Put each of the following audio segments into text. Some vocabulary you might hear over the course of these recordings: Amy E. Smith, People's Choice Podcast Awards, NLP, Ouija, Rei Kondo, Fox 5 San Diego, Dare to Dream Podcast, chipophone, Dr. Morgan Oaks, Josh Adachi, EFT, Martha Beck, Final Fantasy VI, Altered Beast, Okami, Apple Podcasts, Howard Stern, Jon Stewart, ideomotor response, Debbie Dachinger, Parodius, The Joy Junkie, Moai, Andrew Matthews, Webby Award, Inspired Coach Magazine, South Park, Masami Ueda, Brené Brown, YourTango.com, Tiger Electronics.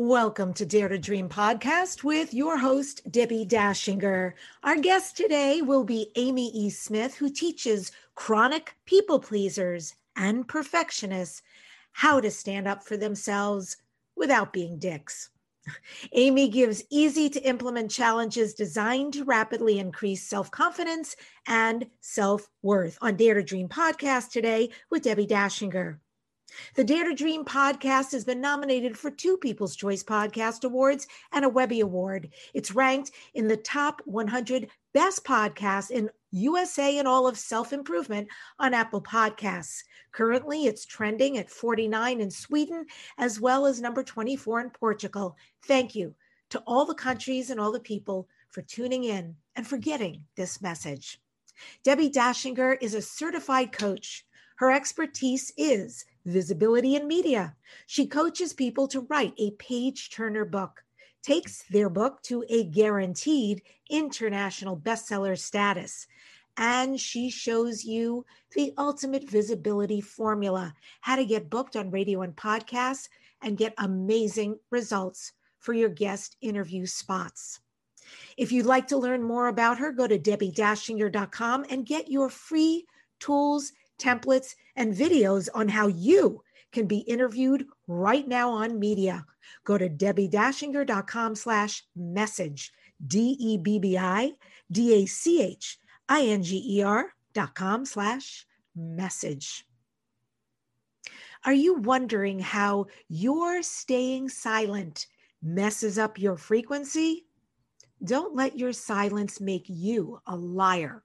Welcome to Dare to Dream Podcast with your host, Debbie Dachinger. Our guest today will be Amy E. Smith, who teaches chronic people pleasers and perfectionists how to stand up for themselves without being dicks. Amy gives easy to implement challenges designed to rapidly increase self-confidence and self-worth on Dare to Dream Podcast today with Debbie Dachinger. The Dare to Dream podcast has been nominated for 2 People's Choice Podcast Awards and a Webby Award. It's ranked in the top 100 best podcasts in USA and all of self-improvement on Apple Podcasts. Currently, it's trending at 49 in Sweden, as well as number 24 in Portugal. Thank you to all the countries and all the people for tuning in and for getting this message. Debbie Dachinger is a certified coach. Her expertise is visibility in media. She coaches people to write a page-turner book, takes their book to a guaranteed international bestseller status, and she shows you the ultimate visibility formula, how to get booked on radio and podcasts and get amazing results for your guest interview spots. If you'd like to learn more about her, go to DebbieDachinger.com and get your free tools, templates, and videos on how you can be interviewed right now on media. Go to DebbieDachinger.com/message, DebbieDachinger.com/message. Are you wondering how your staying silent messes up your frequency? Don't let your silence make you a liar.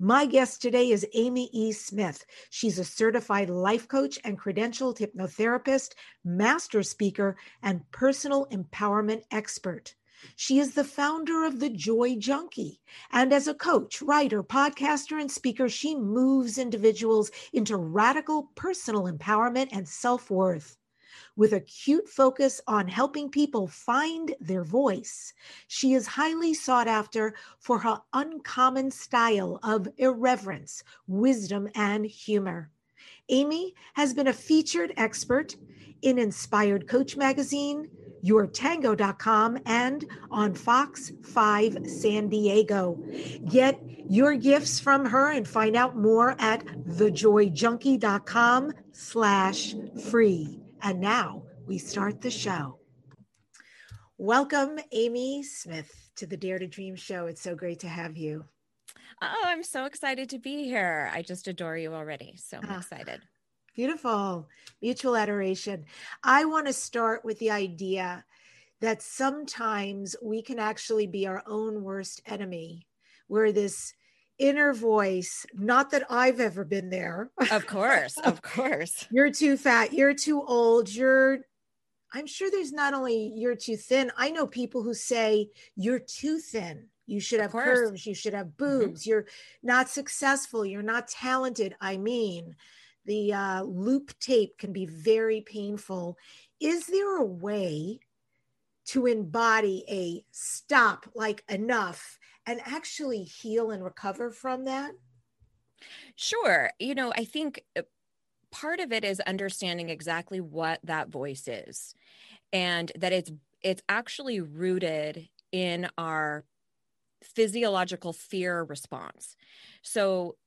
My guest today is Amy E. Smith. She's a certified life coach and credentialed hypnotherapist, master speaker, and personal empowerment expert. She is the founder of The Joy Junkie. And as a coach, writer, podcaster, and speaker, she moves individuals into radical personal empowerment and self-worth. With acute focus on helping people find their voice, she is highly sought after for her uncommon style of irreverence, wisdom, and humor. Amy has been a featured expert in Inspired Coach Magazine, YourTango.com, and on Fox 5 San Diego. Get your gifts from her and find out more at thejoyjunkie.com/free. And now we start the show. Welcome, Amy Smith, to the Dare to Dream show. It's so great to have you. Oh, I'm so excited to be here. I just adore you already. So I'm excited. Beautiful. Mutual adoration. I want to start with the idea that sometimes we can actually be our own worst enemy. We're this inner voice, not that I've ever been there. Of course, of course. You're too fat, you're too old, I'm sure there's not only you're too thin. I know people who say you're too thin. You should have curves, you should have boobs, you're not successful, you're not talented. I mean, the loop tape can be very painful. Is there a way to embody a stop, like enough, and actually heal and recover from that? Sure. You know, I think part of it is understanding exactly what that voice is, and that it's actually rooted in our physiological fear response. So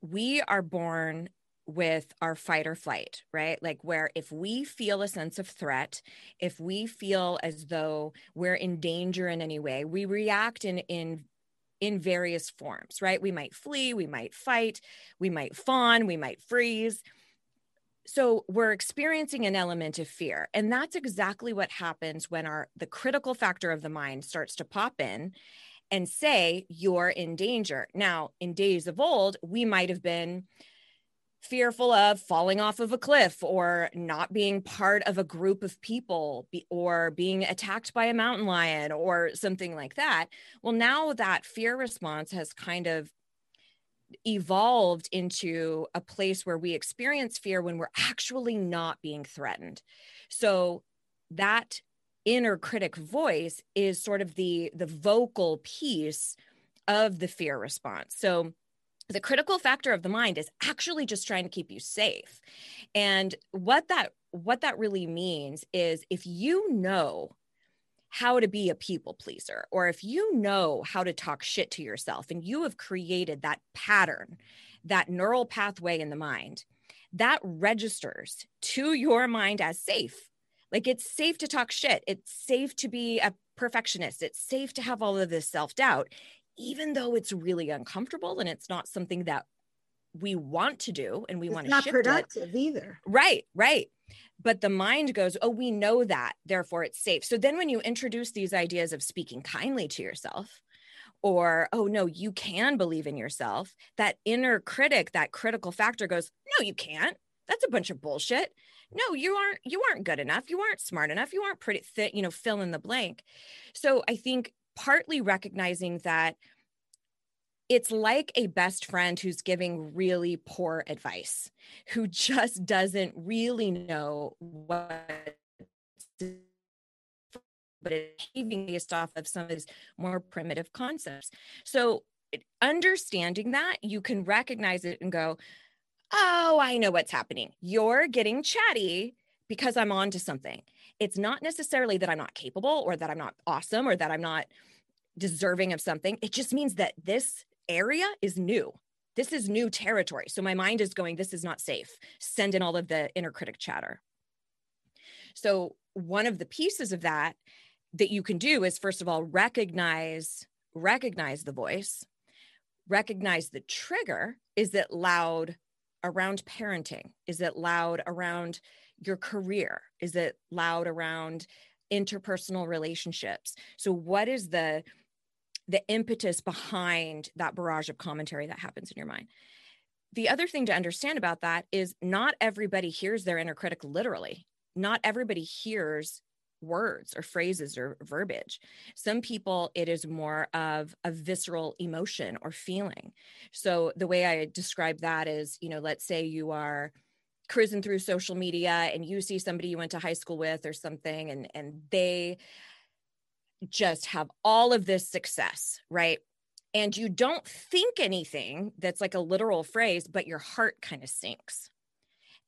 we are born with our fight or flight, right? Like, where if we feel a sense of threat, if we feel as though we're in danger in any way, we react in various forms, right? We might flee, we might fight, we might fawn, we might freeze. So we're experiencing an element of fear. And that's exactly what happens when the critical factor of the mind starts to pop in and say, you're in danger. Now, in days of old, we might have been fearful of falling off of a cliff, or not being part of a group of people, or being attacked by a mountain lion or something like that. Well, now that fear response has kind of evolved into a place where we experience fear when we're actually not being threatened. So that inner critic voice is sort of the vocal piece of the fear response. So the critical factor of the mind is actually just trying to keep you safe. And what that really means is if you know how to be a people pleaser, or if you know how to talk shit to yourself and you have created that pattern, that neural pathway in the mind, that registers to your mind as safe. Like, it's safe to talk shit. It's safe to be a perfectionist. It's safe to have all of this self-doubt, even though it's really uncomfortable and it's not something that we want to do and we want to shift it. It's not productive either. Right, right. But the mind goes, oh, we know that, therefore it's safe. So then when you introduce these ideas of speaking kindly to yourself, or, oh no, you can believe in yourself, that inner critic, that critical factor goes, no, you can't. That's a bunch of bullshit. No, you aren't good enough. You aren't smart enough. You aren't pretty fit, fill in the blank. So I think partly recognizing that it's like a best friend who's giving really poor advice, who just doesn't really know what, but it's based off of some of these more primitive concepts. So understanding that, you can recognize it and go, oh, I know what's happening. You're getting chatty because I'm onto something. It's not necessarily that I'm not capable or that I'm not awesome or that I'm not deserving of something. It just means that this area is new. This is new territory. So my mind is going, this is not safe. Send in all of the inner critic chatter. So one of the pieces of that you can do is, first of all, recognize the voice, recognize the trigger. Is it loud around parenting? Is it loud around your career? Is it loud around interpersonal relationships? So what is the impetus behind that barrage of commentary that happens in your mind? The other thing to understand about that is not everybody hears their inner critic literally. Not everybody hears words or phrases or verbiage. Some people, it is more of a visceral emotion or feeling. So the way I describe that is, let's say you are cruising through social media and you see somebody you went to high school with or something, and they just have all of this success, right? And you don't think anything that's like a literal phrase, but your heart kind of sinks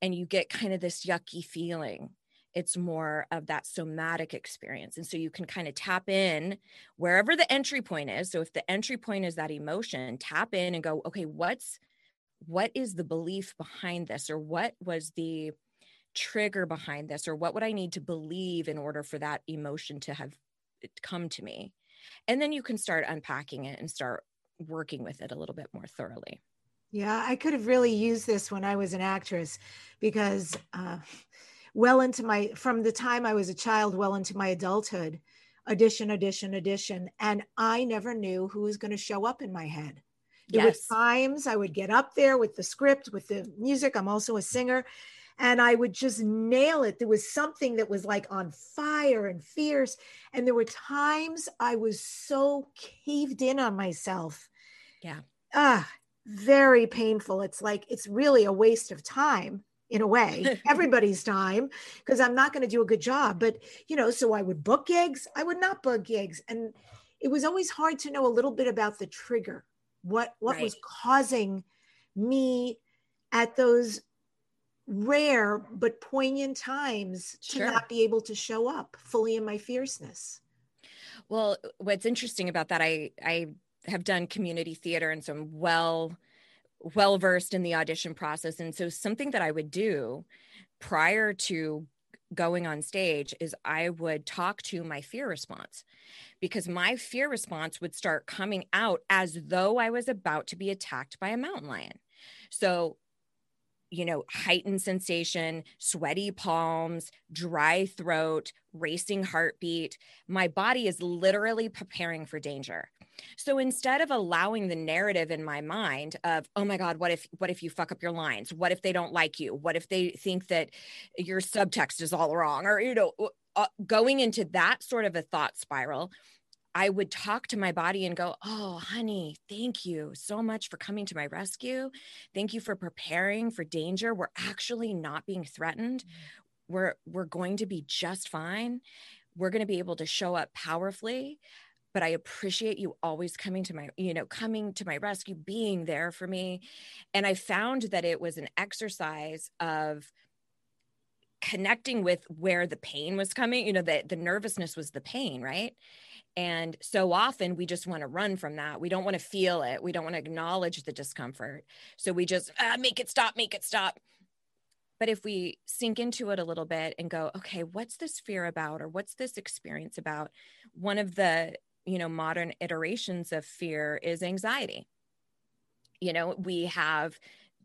and you get kind of this yucky feeling. It's more of that somatic experience. And so you can kind of tap in wherever the entry point is. So if the entry point is that emotion, tap in and go, okay, what is the belief behind this? Or what was the trigger behind this? Or what would I need to believe in order for that emotion to have come to me? And then you can start unpacking it and start working with it a little bit more thoroughly. Yeah, I could have really used this when I was an actress, because from the time I was a child, well into my adulthood, audition. And I never knew who was going to show up in my head. There were times I would get up there with the script, with the music. I'm also a singer, and I would just nail it. There was something that was like on fire and fierce. And there were times I was so caved in on myself. Yeah. Very painful. It's like, it's really a waste of time. In a way, everybody's time, because I'm not going to do a good job. But, so I would book gigs, I would not book gigs. And it was always hard to know a little bit about the trigger, what was causing me at those rare but poignant times to not be able to show up fully in my fierceness. Well, what's interesting about that, I have done community theater, and so I'm well-versed in the audition process. And so something that I would do prior to going on stage is I would talk to my fear response, because my fear response would start coming out as though I was about to be attacked by a mountain lion. So, heightened sensation, sweaty palms, dry throat, racing heartbeat. My body is literally preparing for danger. So instead of allowing the narrative in my mind of, oh my God, what if you fuck up your lines? What if they don't like you? What if they think that your subtext is all wrong? Or, going into that sort of a thought spiral, I would talk to my body and go, oh, honey, thank you so much for coming to my rescue. Thank you for preparing for danger. We're actually not being threatened. We're going to be just fine. We're going to be able to show up powerfully. but I appreciate you always coming to my rescue, being there for me. And I found that it was an exercise of connecting with where the pain was coming, the nervousness was the pain, right? And so often we just want to run from that. We don't want to feel it. We don't want to acknowledge the discomfort. So we just make it stop. But if we sink into it a little bit and go, okay, what's this fear about? Or what's this experience about? One of the, modern iterations of fear is anxiety. We have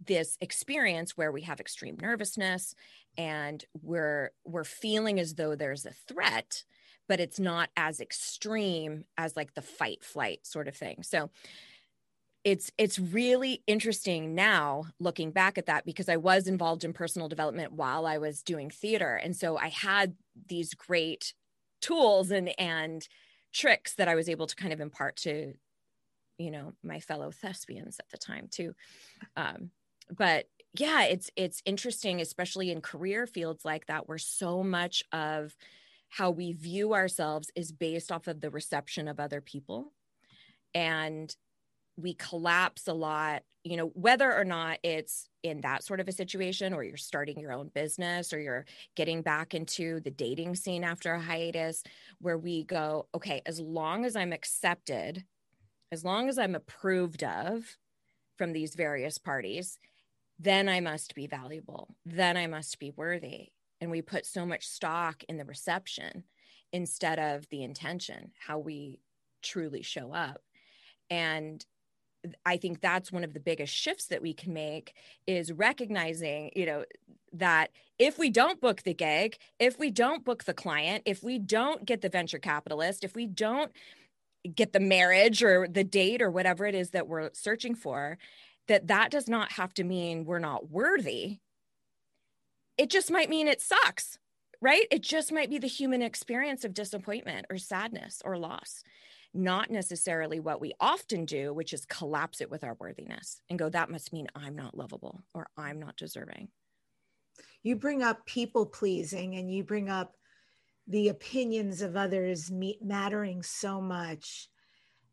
this experience where we have extreme nervousness and we're feeling as though there's a threat, but it's not as extreme as like the fight flight sort of thing. So it's really interesting now looking back at that, because I was involved in personal development while I was doing theater. And so I had these great tools and tricks that I was able to kind of impart to, my fellow thespians at the time too. But yeah, it's interesting, especially in career fields like that, where so much of how we view ourselves is based off of the reception of other people. And we collapse a lot, whether or not it's in that sort of a situation, or you're starting your own business, or you're getting back into the dating scene after a hiatus, where we go, okay, as long as I'm accepted, as long as I'm approved of from these various parties, then I must be valuable. Then I must be worthy. And we put so much stock in the reception instead of the intention, how we truly show up. And I think that's one of the biggest shifts that we can make, is recognizing, that if we don't book the gig, if we don't book the client, if we don't get the venture capitalist, if we don't get the marriage or the date or whatever it is that we're searching for, that does not have to mean we're not worthy. It just might mean it sucks, right? It just might be the human experience of disappointment or sadness or loss. Not necessarily what we often do, which is collapse it with our worthiness and go, that must mean I'm not lovable or I'm not deserving. You bring up people pleasing, and you bring up the opinions of others mattering so much.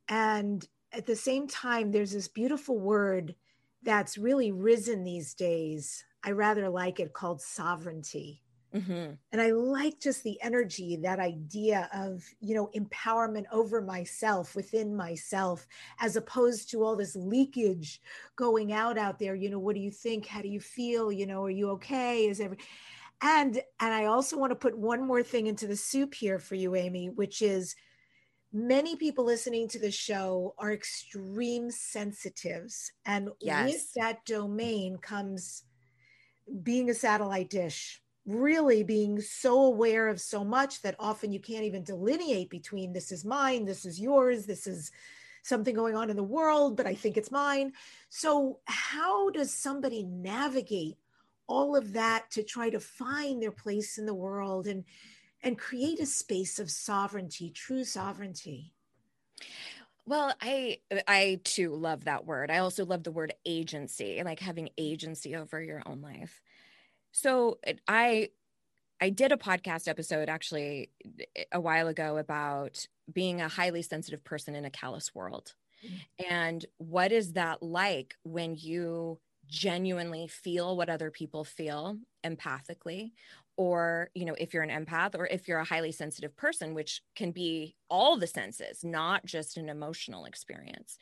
And at the same time, there's this beautiful word that's really risen these days. I rather like it, called sovereignty. Mm-hmm. And I like just the energy, that idea of, empowerment over myself, within myself, as opposed to all this leakage going out there. What do you think? How do you feel? Are you okay? And I also want to put one more thing into the soup here for you, Amy, which is many people listening to the show are extreme sensitives. And yes, with that domain comes being a satellite dish. Really being so aware of so much that often you can't even delineate between this is mine, this is yours, this is something going on in the world, but I think it's mine. So how does somebody navigate all of that to try to find their place in the world and create a space of sovereignty, true sovereignty? Well, I too love that word. I also love the word agency, like having agency over your own life. So I did a podcast episode actually a while ago about being a highly sensitive person in a callous world. Mm-hmm. And what is that like when you genuinely feel what other people feel empathically, or, if you're an empath, or if you're a highly sensitive person, which can be all the senses, not just an emotional experience.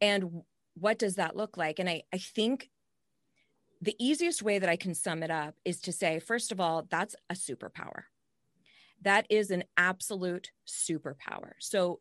And what does that look like? And I think the easiest way that I can sum it up is to say, first of all, that's a superpower. That is an absolute superpower. So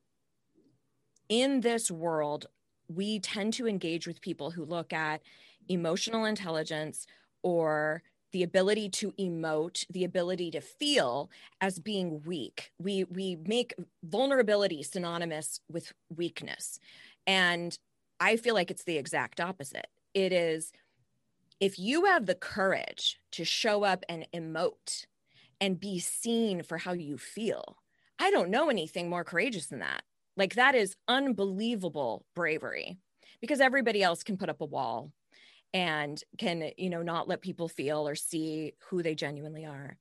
in this world, we tend to engage with people who look at emotional intelligence or the ability to emote, the ability to feel, as being weak. We make vulnerability synonymous with weakness. And I feel like it's the exact opposite. It is, if you have the courage to show up and emote and be seen for how you feel, I don't know anything more courageous than that. Like, that is unbelievable bravery, because everybody else can put up a wall and can, not let people feel or see who they genuinely are.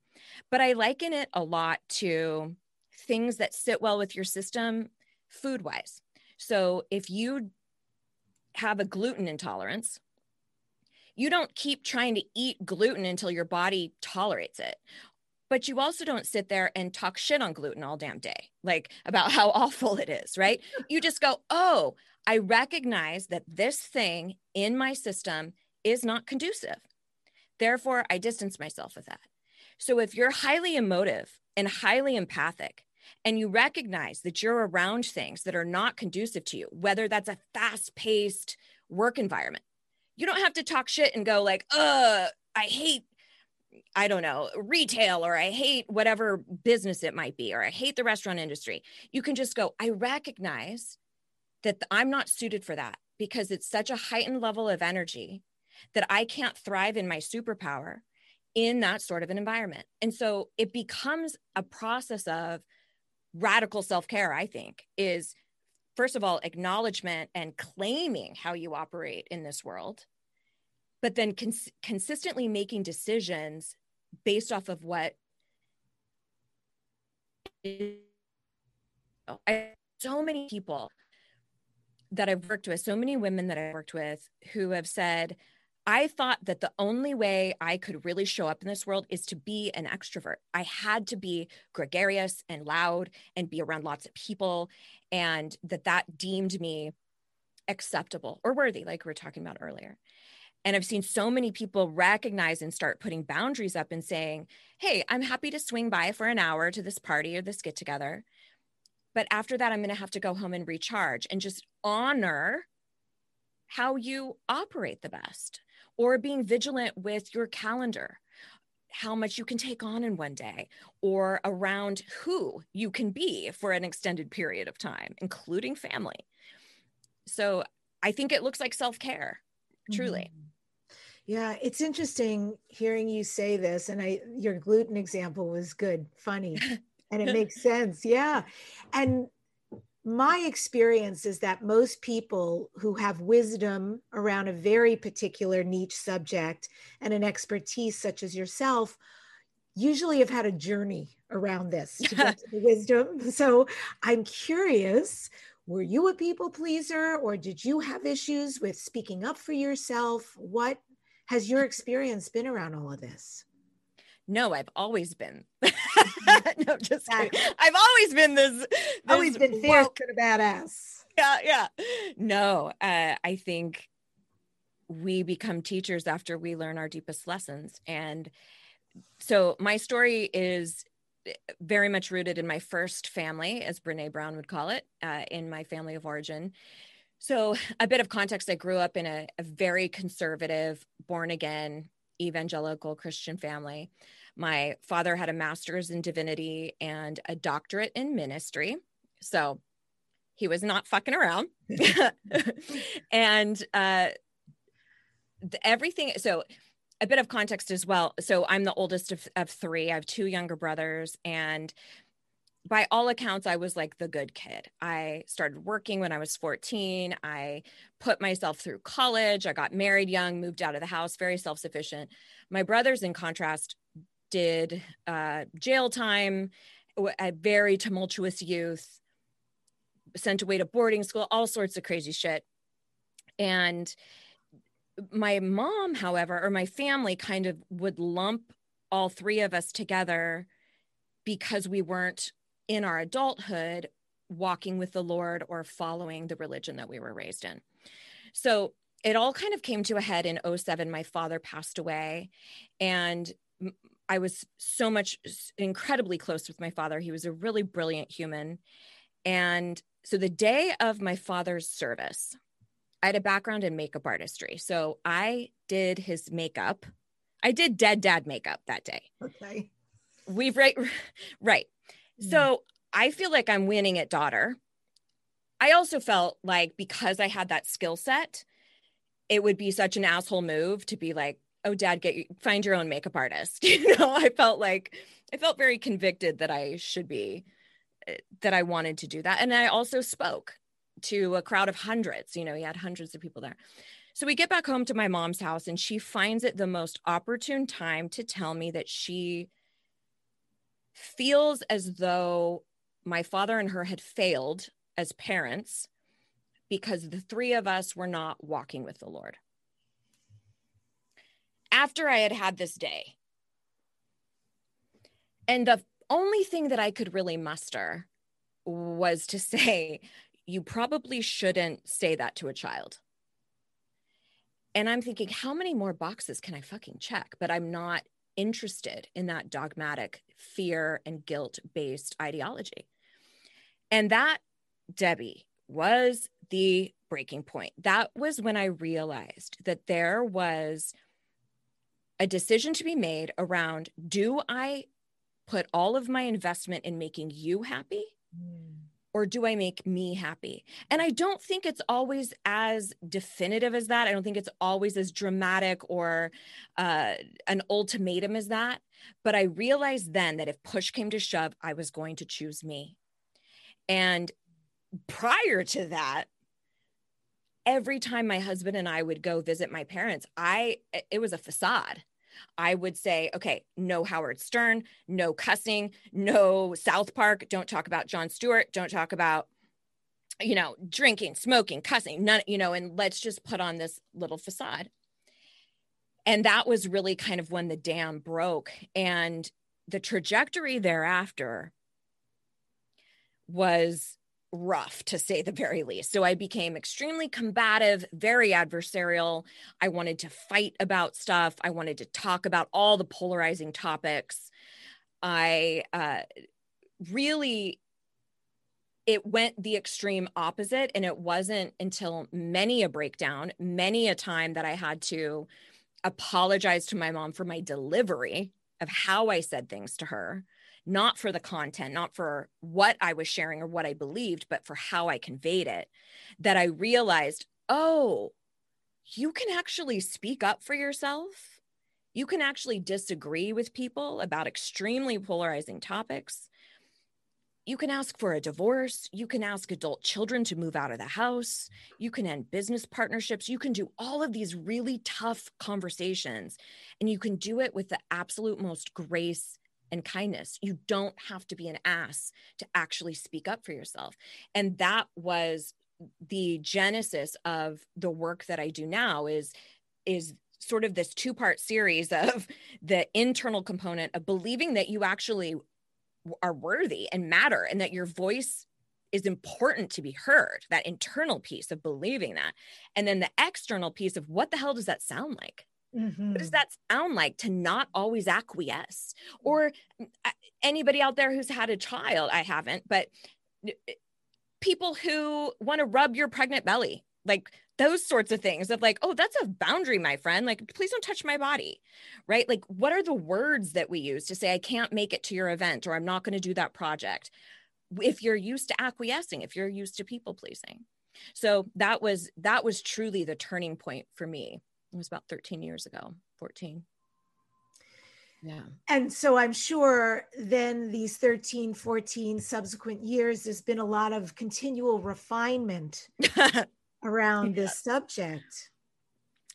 But I liken it a lot to things that sit well with your system food wise. So if you have a gluten intolerance, you don't keep trying to eat gluten until your body tolerates it. But you also don't sit there and talk shit on gluten all damn day, like about how awful it is, right? You just go, oh, I recognize that this thing in my system is not conducive. Therefore, I distance myself with that. So if you're highly emotive and highly empathic, and you recognize that you're around things that are not conducive to you, whether that's a fast-paced work environment, you don't have to talk shit and go like, I hate, I don't know, retail, or I hate whatever business it might be, or I hate the restaurant industry. You can just go, I recognize that I'm not suited for that because it's such a heightened level of energy that I can't thrive in my superpower in that sort of an environment. And so it becomes a process of radical self-care, I think, is first of all, acknowledgement and claiming how you operate in this world, but then consistently making decisions based off of what so many people that I've worked with, so many women that I've worked with who have said, I thought that the only way I could really show up in this world is to be an extrovert. I had to be gregarious and loud and be around lots of people, and that deemed me acceptable or worthy, like we were talking about earlier. And I've seen so many people recognize and start putting boundaries up and saying, hey, I'm happy to swing by for an hour to this party or this get together. But after that, I'm going to have to go home and recharge, and just honor how you operate the best. Or being vigilant with your calendar, how much you can take on in one day, or around who you can be for an extended period of time, including family. So I think it looks like self-care, truly. Yeah, it's interesting hearing you say this, and your gluten example was good, funny, and it makes sense. Yeah. And my experience is that most people who have wisdom around a very particular niche subject and an expertise such as yourself usually have had a journey around this to get to the wisdom. So I'm curious, were you a people pleaser, or did you have issues with speaking up for yourself? What has your experience been around all of this? No, I've always been. No, just kidding. I've always been always been fierce and badass. Yeah, yeah. No, I think we become teachers after we learn our deepest lessons. And so my story is very much rooted in my first family, as Brené Brown would call it, in my family of origin. So a bit of context, I grew up in a very conservative, born again, evangelical Christian family. My father had a master's in divinity and a doctorate in ministry. So he was not fucking around. And everything. So a bit of context as well. So I'm the oldest of three. I have two younger brothers. And by all accounts, I was like the good kid. I started working when I was 14. I put myself through college. I got married young, moved out of the house, very self-sufficient. My brothers, in contrast, did jail time, a very tumultuous youth, sent away to boarding school, all sorts of crazy shit. And my mom, however, or my family kind of would lump all three of us together because we weren't in our adulthood walking with the Lord or following the religion that we were raised in. So it all kind of came to a head in 2007. My father passed away, and I was so much incredibly close with my father. He was a really brilliant human. And so the day of my father's service, I had a background in makeup artistry. So I did his makeup. I did dead dad makeup that day. Okay. Right. So I feel like I'm winning at daughter. I also felt like because I had that skill set, it would be such an asshole move to be like, oh, dad, find your own makeup artist. You know, I felt very convicted that I wanted to do that. And I also spoke to a crowd of hundreds, you know, he had hundreds of people there. So we get back home to my mom's house, and she finds it the most opportune time to tell me that she feels as though my father and her had failed as parents because the three of us were not walking with the Lord. After I had had this day, and the only thing that I could really muster was to say, you probably shouldn't say that to a child. And I'm thinking, how many more boxes can I fucking check? But I'm not interested in that dogmatic fear and guilt-based ideology. And that, Debbie, was the breaking point. That was when I realized that there was a decision to be made around, do I put all of my investment in making you happy? Or do I make me happy? And I don't think it's always as definitive as that. I don't think it's always as dramatic or an ultimatum as that. But I realized then that if push came to shove, I was going to choose me. And prior to that, every time my husband and I would go visit my parents, it was a facade. I would say, okay, no Howard Stern, no cussing, no South Park. Don't talk about Jon Stewart. Don't talk about, drinking, smoking, cussing, none, and let's just put on this little facade. And that was really kind of when the dam broke. And the trajectory thereafter was rough, to say the very least. So I became extremely combative, very adversarial. I wanted to fight about stuff. I wanted to talk about all the polarizing topics. It went the extreme opposite. And it wasn't until many a breakdown, many a time that I had to apologize to my mom for my delivery of how I said things to her. Not for the content, not for what I was sharing or what I believed, but for how I conveyed it, that I realized, oh, you can actually speak up for yourself. You can actually disagree with people about extremely polarizing topics. You can ask for a divorce. You can ask adult children to move out of the house. You can end business partnerships. You can do all of these really tough conversations, and you can do it with the absolute most grace and kindness. You don't have to be an ass to actually speak up for yourself. And that was the genesis of the work that I do now is sort of this two-part series of the internal component of believing that you actually are worthy and matter and that your voice is important to be heard, that internal piece of believing that. And then the external piece of what the hell does that sound like? Mm-hmm. What does that sound like to not always acquiesce? Or anybody out there who's had a child, I haven't, but people who want to rub your pregnant belly, like those sorts of things of like, oh, that's a boundary, my friend. Like, please don't touch my body, right? Like, what are the words that we use to say, I can't make it to your event, or I'm not going to do that project? If you're used to acquiescing, if you're used to people pleasing. So that was truly the turning point for me. It was about 13 years ago, 14. Yeah. And so I'm sure then these 13, 14 subsequent years, there's been a lot of continual refinement around this subject.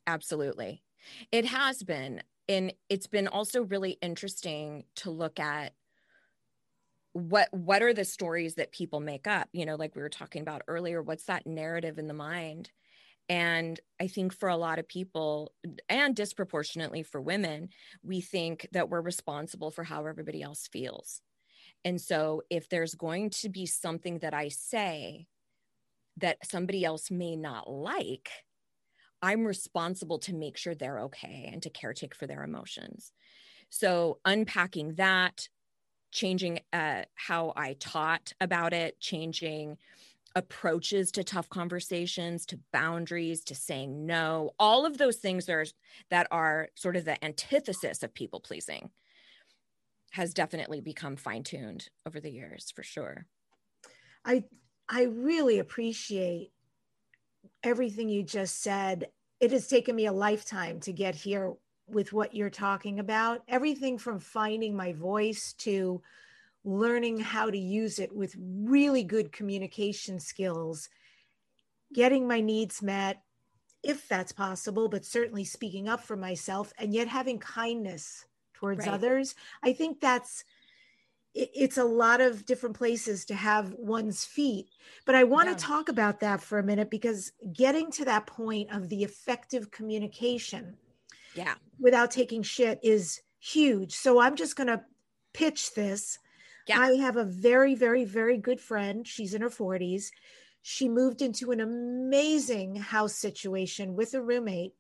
Absolutely. It has been. And it's been also really interesting to look at what are the stories that people make up? Like we were talking about earlier, what's that narrative in the mind? And I think for a lot of people, and disproportionately for women, we think that we're responsible for how everybody else feels. And so if there's going to be something that I say that somebody else may not like, I'm responsible to make sure they're okay and to caretake for their emotions. So unpacking that, changing how I taught about it, changing approaches to tough conversations, to boundaries, to saying no, all of those things that are sort of the antithesis of people pleasing has definitely become fine-tuned over the years, for sure. I really appreciate everything you just said. It has taken me a lifetime to get here with what you're talking about. Everything from finding my voice to learning how to use it with really good communication skills, getting my needs met, if that's possible, but certainly speaking up for myself and yet having kindness towards others. I think that's, it's a lot of different places to have one's feet. But I want to talk about that for a minute, because getting to that point of the effective communication without taking shit is huge. So I'm just going to pitch this. Yeah. I have a very, very, very good friend. She's in her 40s. She moved into an amazing house situation with a roommate.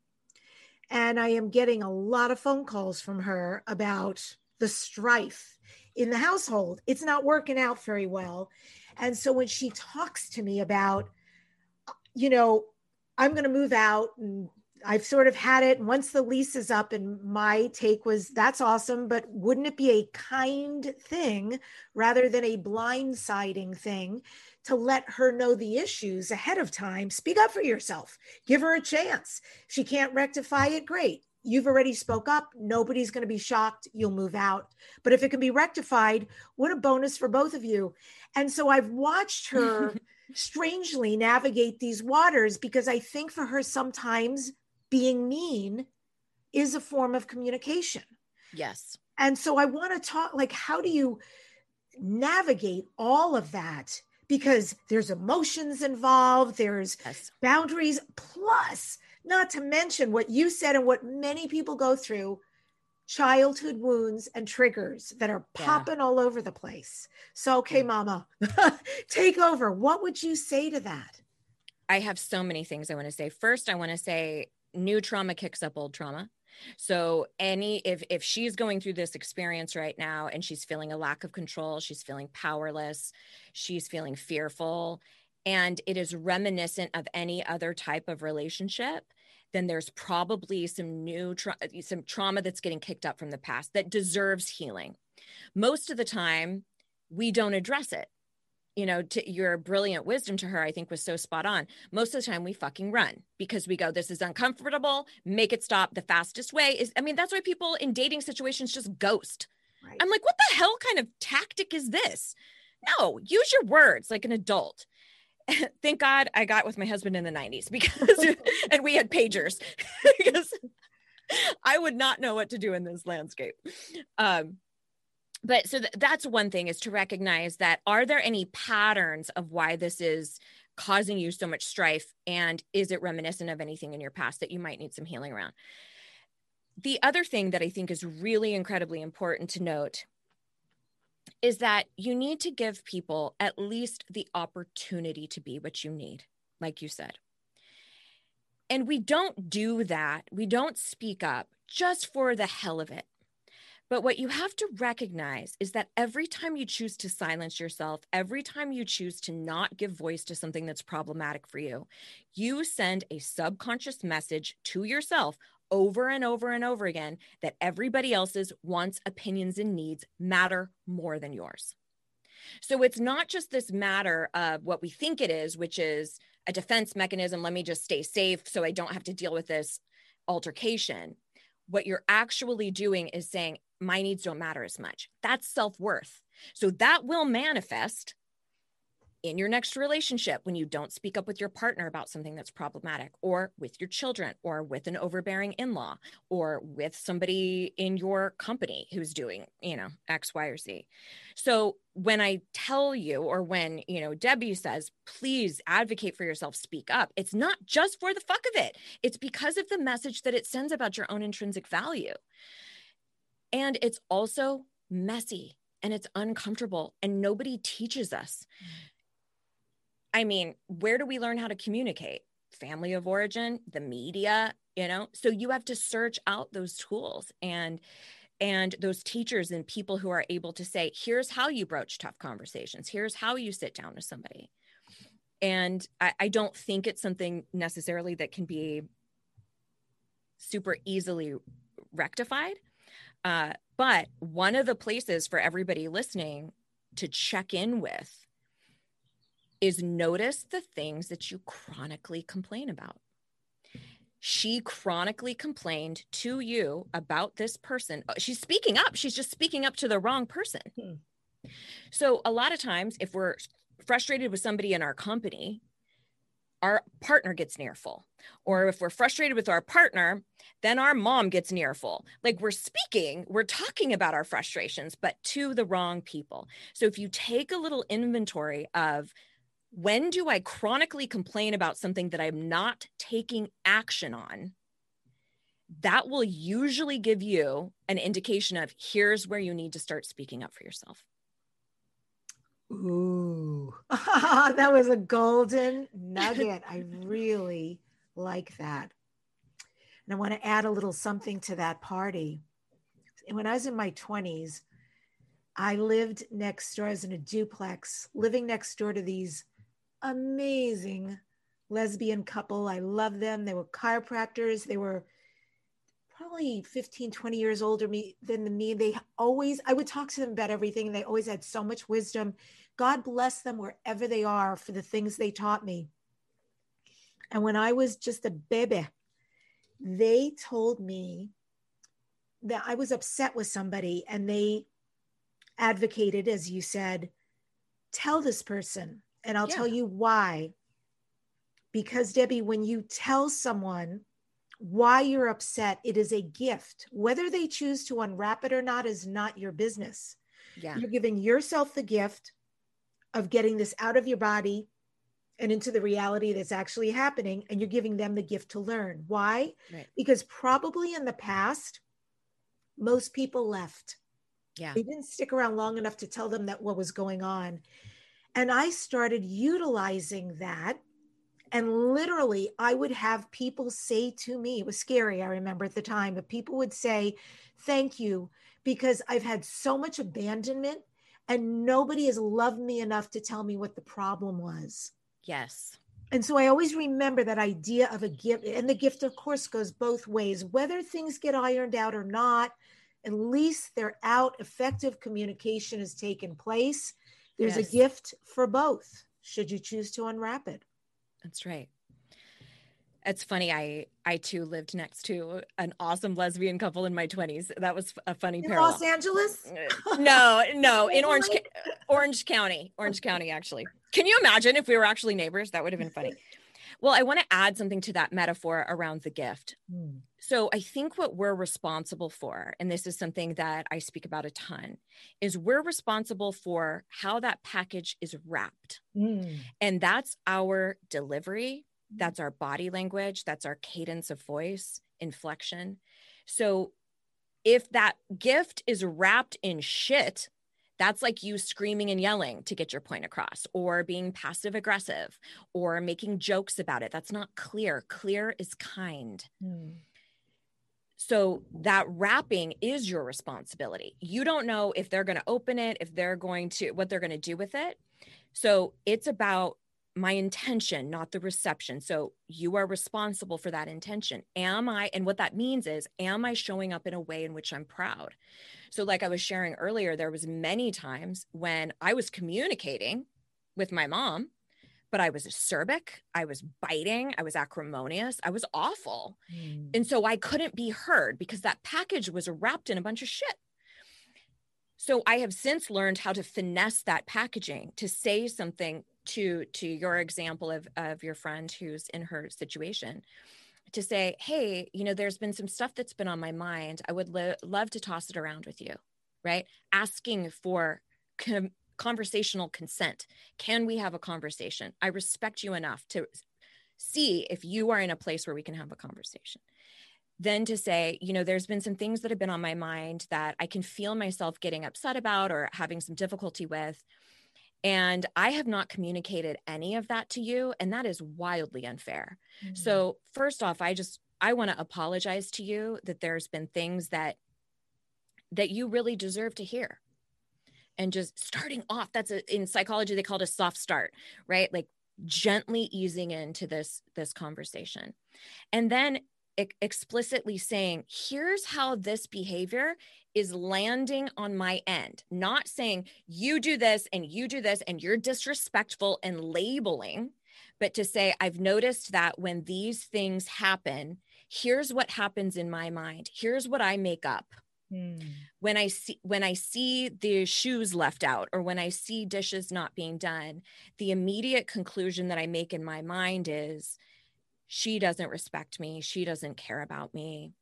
And I am getting a lot of phone calls from her about the strife in the household. It's not working out very well. And so when she talks to me about, you know, I'm going to move out and I've sort of had it. And once the lease is up, and my take was, that's awesome, but wouldn't it be a kind thing rather than a blindsiding thing to let her know the issues ahead of time? Speak up for yourself, give her a chance. If she can't rectify it, great. You've already spoke up. Nobody's going to be shocked. You'll move out. But if it can be rectified, what a bonus for both of you. And so I've watched her strangely navigate these waters, because I think for her, sometimes being mean is a form of communication. Yes. And so I want to talk, like, how do you navigate all of that? Because there's emotions involved, there's boundaries, plus not to mention what you said and what many people go through, childhood wounds and triggers that are popping all over the place. So, okay, mama, take over. What would you say to that? I have so many things I want to say. First, I want to say new trauma kicks up old trauma. So if she's going through this experience right now and she's feeling a lack of control, she's feeling powerless, she's feeling fearful, and it is reminiscent of any other type of relationship, then there's probably some new trauma that's getting kicked up from the past that deserves healing. Most of the time, we don't address it. You know, your brilliant wisdom to her, I think, was so spot on. Most of the time we fucking run because we go, this is uncomfortable, make it stop. The fastest way is, I mean, that's why people in dating situations just ghost. Right. I'm like, what the hell kind of tactic is this? No, use your words like an adult. Thank God I got with my husband in the 90s because, and we had pagers because I would not know what to do in this landscape. But so that's one thing, is to recognize that, are there any patterns of why this is causing you so much strife? And is it reminiscent of anything in your past that you might need some healing around? The other thing that I think is really incredibly important to note is that you need to give people at least the opportunity to be what you need, like you said. And we don't do that. We don't speak up just for the hell of it. But what you have to recognize is that every time you choose to silence yourself, every time you choose to not give voice to something that's problematic for you, you send a subconscious message to yourself over and over and over again that everybody else's wants, opinions, and needs matter more than yours. So it's not just this matter of what we think it is, which is a defense mechanism. Let me just stay safe so I don't have to deal with this altercation. What you're actually doing is saying, my needs don't matter as much. That's self-worth. So that will manifest in your next relationship when you don't speak up with your partner about something that's problematic, or with your children, or with an overbearing in-law, or with somebody in your company who's doing, you know, X, Y, or Z. So when I tell you, or when, you know, Debbie says, please advocate for yourself, speak up, it's not just for the fuck of it. It's because of the message that it sends about your own intrinsic value. And it's also messy, and it's uncomfortable, and nobody teaches us. I mean, where do we learn how to communicate? Family of origin, the media, you know? So you have to search out those tools and those teachers and people who are able to say, here's how you broach tough conversations. Here's how you sit down with somebody. And I don't think it's something necessarily that can be super easily rectified. But one of the places for everybody listening to check in with is notice the things that you chronically complain about. She chronically complained to you about this person. She's speaking up. She's just speaking up to the wrong person. So a lot of times if we're frustrated with somebody in our company, our partner gets an earful. Or if we're frustrated with our partner, then our mom gets an earful. Like we're talking about our frustrations, but to the wrong people. So if you take a little inventory of, when do I chronically complain about something that I'm not taking action on? That will usually give you an indication of, here's where you need to start speaking up for yourself. Ooh, that was a golden nugget. I really like that. And I want to add a little something to that party. When I was in my 20s, I lived next door. I was in a duplex, living next door to these amazing lesbian couple. I loved them. They were chiropractors. They were probably 15, 20 years older than me. I would talk to them about everything, and they always had so much wisdom. God bless them wherever they are for the things they taught me. And when I was just a baby, they told me that I was upset with somebody, and they advocated, as you said, tell this person, and I'll tell you why. Because Debbie, when you tell someone why you're upset, it is a gift. Whether they choose to unwrap it or not is not your business. Yeah. You're giving yourself the gift of getting this out of your body and into the reality that's actually happening. And you're giving them the gift to learn. Why? Right. Because probably in the past, most people left. Yeah. They didn't stick around long enough to tell them that what was going on. And I started utilizing that. And literally, I would have people say to me, it was scary, I remember at the time, but people would say, thank you, because I've had so much abandonment and nobody has loved me enough to tell me what the problem was. Yes. And so I always remember that idea of a gift, and the gift, of course, goes both ways. Whether things get ironed out or not, at least they're out. Effective communication has taken place. There's a gift for both, should you choose to unwrap it. That's right. It's funny. I too lived next to an awesome lesbian couple in my 20s. That was a funny parallel. Los Angeles? No, in Orange County, actually. Can you imagine if we were actually neighbors? That would have been funny. Well, I want to add something to that metaphor around the gift. So I think what we're responsible for, and this is something that I speak about a ton, is we're responsible for how that package is wrapped. And that's our delivery. That's our body language. That's our cadence of voice, inflection. So if that gift is wrapped in shit, that's like you screaming and yelling to get your point across, or being passive aggressive, or making jokes about it. That's not clear. Clear is kind. So that wrapping is your responsibility. You don't know if they're going to open it, what they're going to do with it. So it's about my intention, not the reception. So you are responsible for that intention. And what that means is, am I showing up in a way in which I'm proud? So like I was sharing earlier, there was many times when I was communicating with my mom, but I was acerbic, I was biting, I was acrimonious, I was awful. And so I couldn't be heard because that package was wrapped in a bunch of shit. So I have since learned how to finesse that packaging to say something to your example of your friend who's in her situation, to say, hey, there's been some stuff that's been on my mind. I would love to toss it around with you, right? Asking for conversational consent. Can we have a conversation? I respect you enough to see if you are in a place where we can have a conversation. Then to say, there's been some things that have been on my mind that I can feel myself getting upset about or having some difficulty with. And I have not communicated any of that to you. And that is wildly unfair. So first off, I want to apologize to you that there's been things that you really deserve to hear. And just starting off, in psychology, they call it a soft start, right? Like gently easing into this conversation. And then explicitly saying, here's how this behavior is landing on my end, not saying you do this and you're disrespectful and labeling, but to say, I've noticed that when these things happen, here's what happens in my mind. Here's what I make up. When I see the shoes left out, or when I see dishes not being done, the immediate conclusion that I make in my mind is, she doesn't respect me. She doesn't care about me.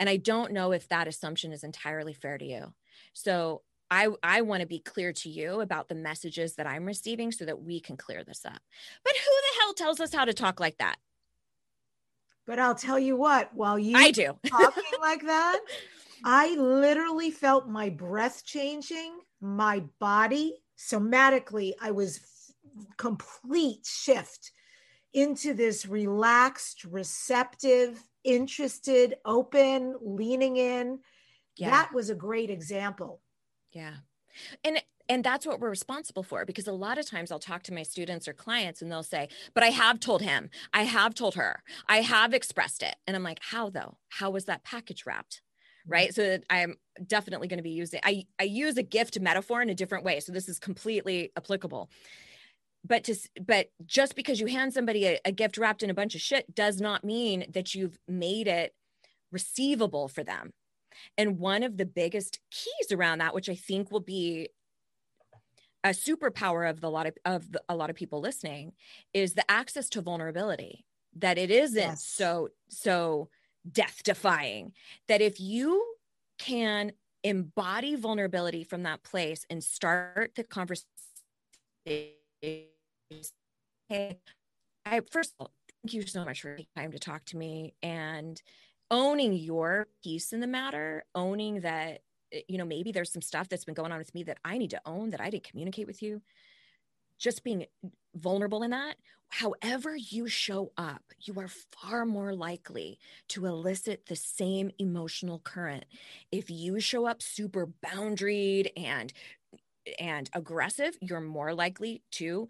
And I don't know if that assumption is entirely fair to you. So I want to be clear to you about the messages that I'm receiving so that we can clear this up. But who the hell tells us how to talk like that? But I'll tell you what, while you I do talking like that, I literally felt my breath changing, my body somatically. I was complete shift into this relaxed, receptive, interested, open, leaning in. Yeah. That was a great example. Yeah. And that's what we're responsible for, because a lot of times I'll talk to my students or clients and they'll say, but I have told him, I have told her, I have expressed it. And I'm like, how though? How was that package wrapped? Right. So I'm definitely going to be using, I use a gift metaphor in a different way. So this is completely applicable, but just because you hand somebody a gift wrapped in a bunch of shit does not mean that you've made it receivable for them. And one of the biggest keys around that, which I think will be a superpower of a lot of people listening, is the access to vulnerability, that it isn't yes. so death defying, that if you can embody vulnerability from that place and start the conversation, hey, first of all, thank you so much for taking time to talk to me, and owning your piece in the matter, owning that, you know, maybe there's some stuff that's been going on with me that I need to own, that I didn't communicate with you. Just being vulnerable in that, however you show up, you are far more likely to elicit the same emotional current. If you show up super boundaried and aggressive, you're more likely to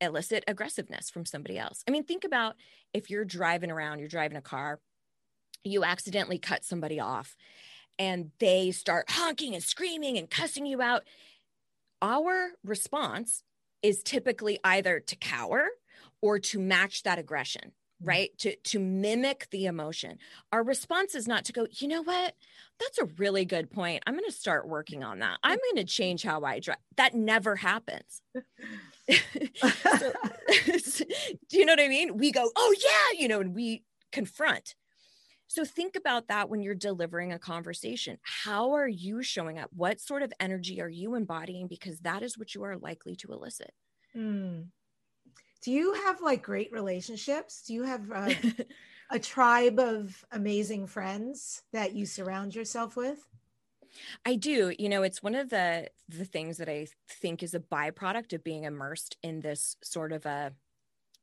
elicit aggressiveness from somebody else. I mean, think about if you're driving around, you're driving a car, you accidentally cut somebody off and they start honking and screaming and cussing you out. Our response is typically either to cower or to match that aggression, right? To mimic the emotion. Our response is not to go, you know what? That's a really good point. I'm going to start working on that. I'm going to change how I drive. That never happens. So, do you know what I mean? We go, oh yeah, you know, and we confront. So think about that when you're delivering a conversation. How are you showing up? What sort of energy are you embodying? Because that is what you are likely to elicit. Mm. Do you have like great relationships? Do you have a tribe of amazing friends that you surround yourself with? I do. You know, it's one of the things that I think is a byproduct of being immersed in this sort of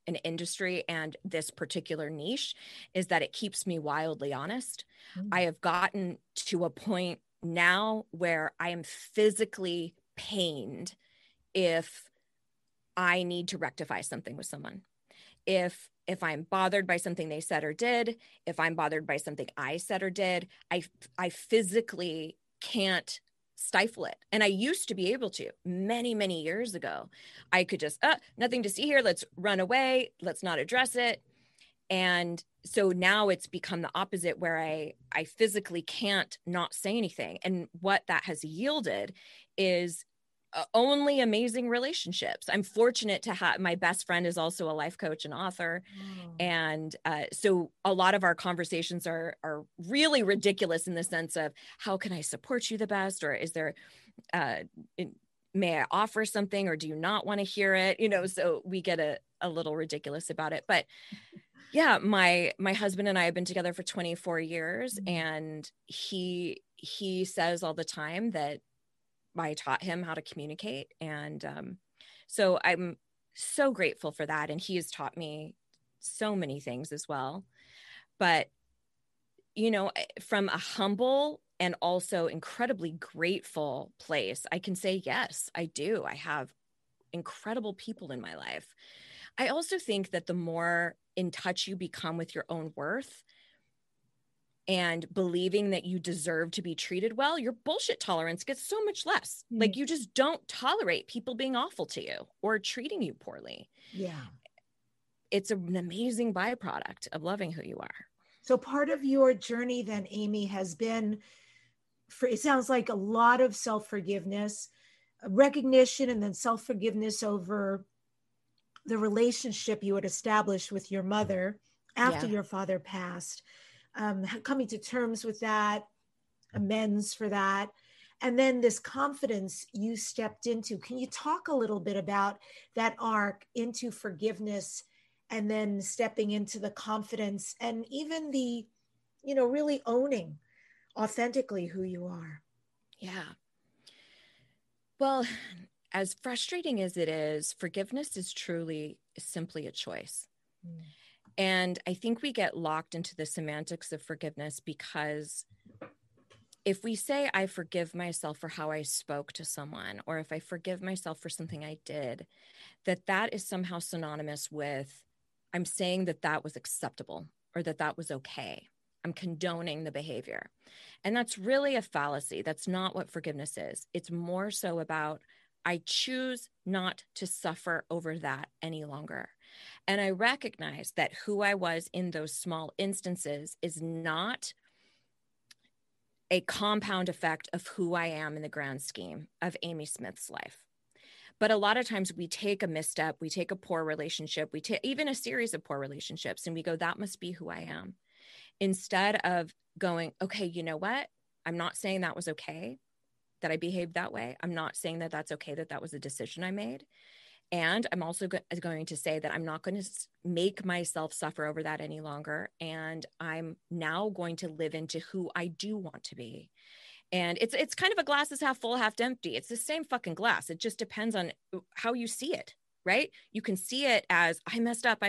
an industry and this particular niche, is that it keeps me wildly honest. Mm-hmm. I have gotten to a point now where I am physically pained if I need to rectify something with someone. If I'm bothered by something they said or did, if I'm bothered by something I said or did, I physically can't stifle it. And I used to be able to many years ago. I could just, nothing to see here. Let's run away. Let's not address it. And so now it's become the opposite, where I physically can't not say anything. And what that has yielded is only amazing relationships. I'm fortunate to have, my best friend is also a life coach and author. Oh. And so a lot of our conversations are really ridiculous in the sense of, how can I support you the best? Or is there, may I offer something, or do you not want to hear it? You know, so we get a little ridiculous about it, but yeah, my husband and I have been together for 24 years. Mm-hmm. And he says all the time that I taught him how to communicate. And so I'm so grateful for that. And he has taught me so many things as well. But, you know, from a humble and also incredibly grateful place, I can say, yes, I do. I have incredible people in my life. I also think that the more in touch you become with your own worth, and believing that you deserve to be treated well, your bullshit tolerance gets so much less. Mm-hmm. Like, you just don't tolerate people being awful to you or treating you poorly. Yeah. It's an amazing byproduct of loving who you are. So part of your journey then, Amy, has been it sounds like a lot of self-forgiveness, recognition, and then self-forgiveness over the relationship you had established with your mother after your father passed, coming to terms with that, amends for that. And then this confidence you stepped into. Can you talk a little bit about that arc into forgiveness and then stepping into the confidence and even the, you know, really owning authentically who you are? Yeah. Well, as frustrating as it is, forgiveness is truly simply a choice. Mm. And I think we get locked into the semantics of forgiveness because if we say, I forgive myself for how I spoke to someone, or if I forgive myself for something I did, that is somehow synonymous with, I'm saying that was acceptable or that was okay. I'm condoning the behavior. And that's really a fallacy. That's not what forgiveness is. It's more so about, I choose not to suffer over that any longer. And I recognize that who I was in those small instances is not a compound effect of who I am in the grand scheme of Amy Smith's life. But a lot of times we take a misstep, we take a poor relationship, we take even a series of poor relationships, and we go, that must be who I am. Instead of going, okay, you know what? I'm not saying that was okay, that I behaved that way. I'm not saying that that's okay, that was a decision I made. And I'm also going to say that I'm not going to make myself suffer over that any longer. And I'm now going to live into who I do want to be. And it's kind of a glass is half full, half empty. It's the same fucking glass. It just depends on how you see it, right? You can see it as I messed up.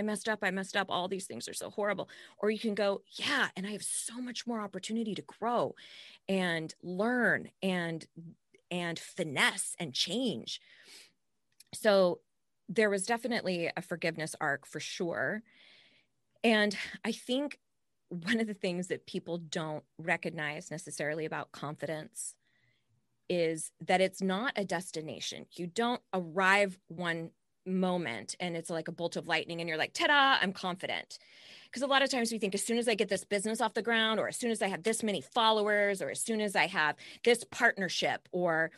All these things are so horrible. Or you can go, yeah, and I have so much more opportunity to grow and learn and finesse and change. So there was definitely a forgiveness arc for sure. And I think one of the things that people don't recognize necessarily about confidence is that it's not a destination. You don't arrive one moment and it's like a bolt of lightning and you're like, ta-da, I'm confident. Because a lot of times we think as soon as I get this business off the ground, or as soon as I have this many followers, or as soon as I have this partnership, or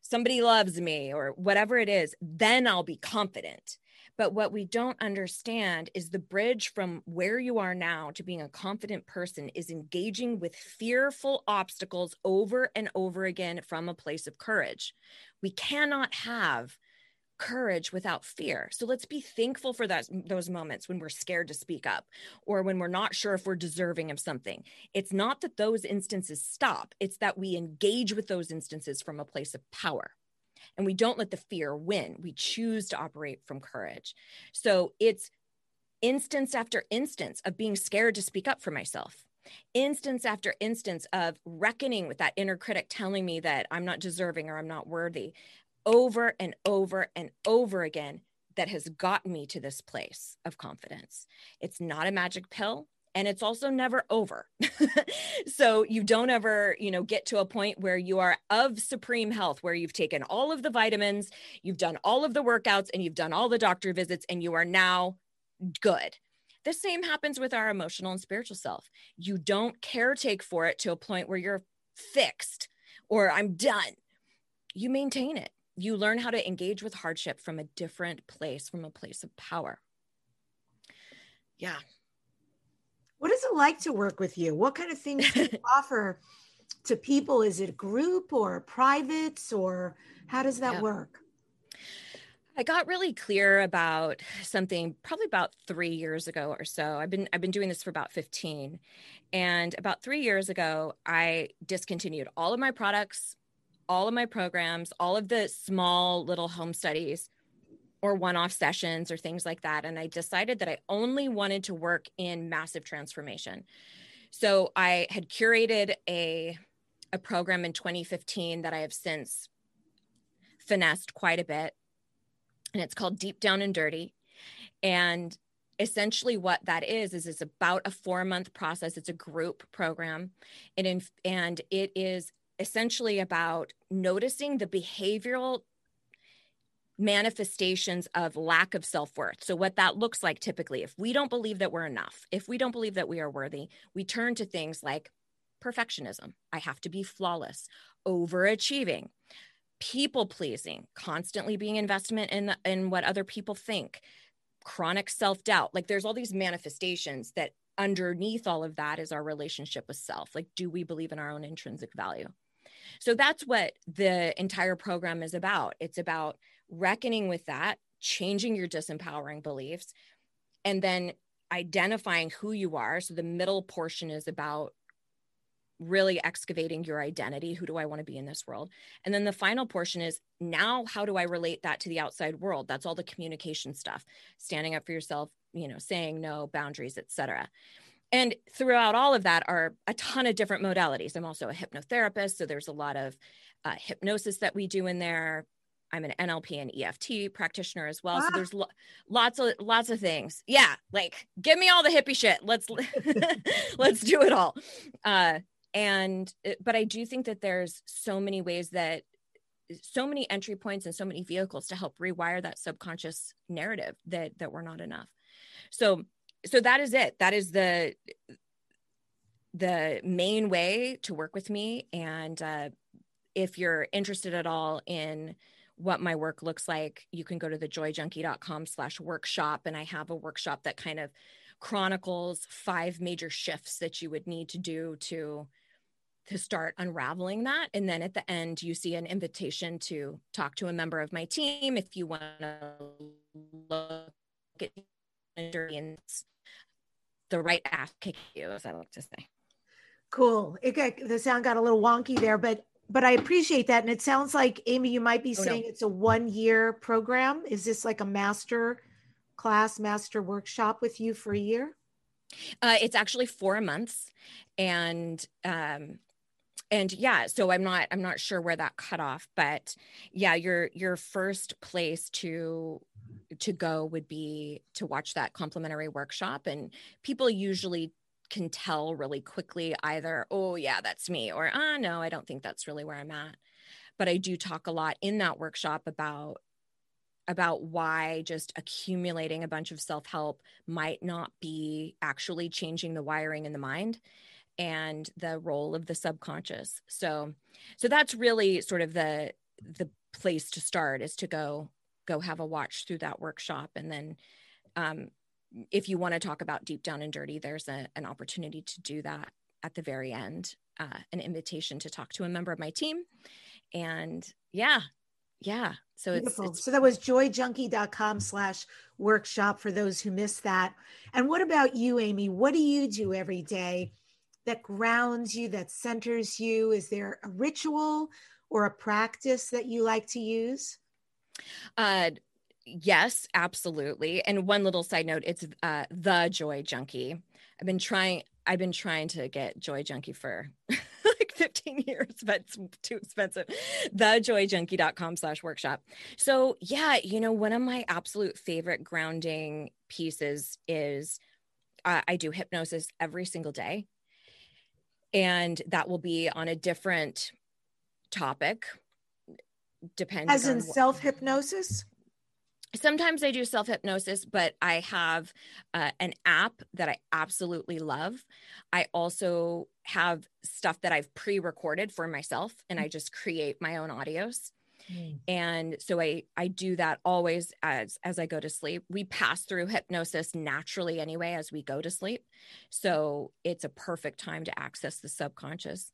somebody loves me, or whatever it is, then I'll be confident. But what we don't understand is the bridge from where you are now to being a confident person is engaging with fearful obstacles over and over again from a place of courage. We cannot have courage without fear. So let's be thankful for those moments when we're scared to speak up, or when we're not sure if we're deserving of something. It's not that those instances stop. It's that we engage with those instances from a place of power, and we don't let the fear win. We choose to operate from courage. So it's instance after instance of being scared to speak up for myself, instance after instance of reckoning with that inner critic telling me that I'm not deserving or I'm not worthy, over and over and over again, that has gotten me to this place of confidence. It's not a magic pill, and it's also never over. So you don't ever, get to a point where you are of supreme health, where you've taken all of the vitamins, you've done all of the workouts, and you've done all the doctor visits, and you are now good. The same happens with our emotional and spiritual self. You don't caretake for it to a point where you're fixed or I'm done. You maintain it. You learn how to engage with hardship from a different place, from a place of power. Yeah. What is it like to work with you? What kind of things do you offer to people? Is it group or privates, or how does that work? I got really clear about something probably about 3 years ago or so. I've been doing this for about 15, and about 3 years ago, I discontinued all of my products, all of my programs, all of the small little home studies or one-off sessions or things like that. And I decided that I only wanted to work in massive transformation. So I had curated a program in 2015 that I have since finessed quite a bit. And it's called Deep Down and Dirty. And essentially what that is it's about a 4-month process. It's a group program. And it is essentially about noticing the behavioral manifestations of lack of self-worth. So what that looks like typically, if we don't believe that we're enough, if we don't believe that we are worthy, we turn to things like perfectionism. I have to be flawless, overachieving, people pleasing, constantly being investment in what other people think, chronic self-doubt. Like there's all these manifestations that underneath all of that is our relationship with self. Like, do we believe in our own intrinsic value? So that's what the entire program is about. It's about reckoning with that, changing your disempowering beliefs, and then identifying who you are. So the middle portion is about really excavating your identity. Who do I want to be in this world? And then the final portion is now, how do I relate that to the outside world? That's all the communication stuff, standing up for yourself, saying no, boundaries, etc. And throughout all of that are a ton of different modalities. I'm also a hypnotherapist. So there's a lot of hypnosis that we do in there. I'm an NLP and EFT practitioner as well. So there's lots of things. Yeah. Like, give me all the hippie shit. Let's do it all. But I do think that there's so many ways that so many entry points and so many vehicles to help rewire that subconscious narrative that we're not enough. So that is it. That is the main way to work with me. And, if you're interested at all in what my work looks like, you can go to thejoyjunkie.com/workshop. And I have a workshop that kind of chronicles 5 major shifts that you would need to do to start unraveling that. And then at the end, you see an invitation to talk to a member of my team if you want to look at the right ass kick you, as I like to say. Cool. The sound got a little wonky there, but I appreciate that. And it sounds like, Amy, you might be saying it's a 1-year program. Is this like a master class, master workshop with you for a year? It's actually 4 months. And yeah, so I'm not sure where that cut off, but yeah, your first place to go would be to watch that complimentary workshop. And people usually can tell really quickly either, oh yeah, that's me, or no, I don't think that's really where I'm at. But I do talk a lot in that workshop about why just accumulating a bunch of self-help might not be actually changing the wiring in the mind and the role of the subconscious. So that's really sort of the place to start, is to go have a watch through that workshop. And then, if you want to talk about deep down and dirty, there's an opportunity to do that at the very end, an invitation to talk to a member of my team. And yeah. So it's so that was joyjunkie.com/workshop for those who missed that. And what about you, Amy? What do you do every day that grounds you, that centers you? Is there a ritual or a practice that you like to use? Yes, absolutely. And one little side note, it's The Joy Junkie. I've been trying to get Joy Junkie for like 15 years, but it's too expensive. thejoyjunkie.com/workshop. So yeah, one of my absolute favorite grounding pieces is I do hypnosis every single day. And that will be on a different topic. Depending as in self-hypnosis? Sometimes I do self-hypnosis, but I have an app that I absolutely love. I also have stuff that I've pre-recorded for myself, and I just create my own audios. And so I do that always as I go to sleep. We pass through hypnosis naturally anyway as we go to sleep. So it's a perfect time to access the subconscious.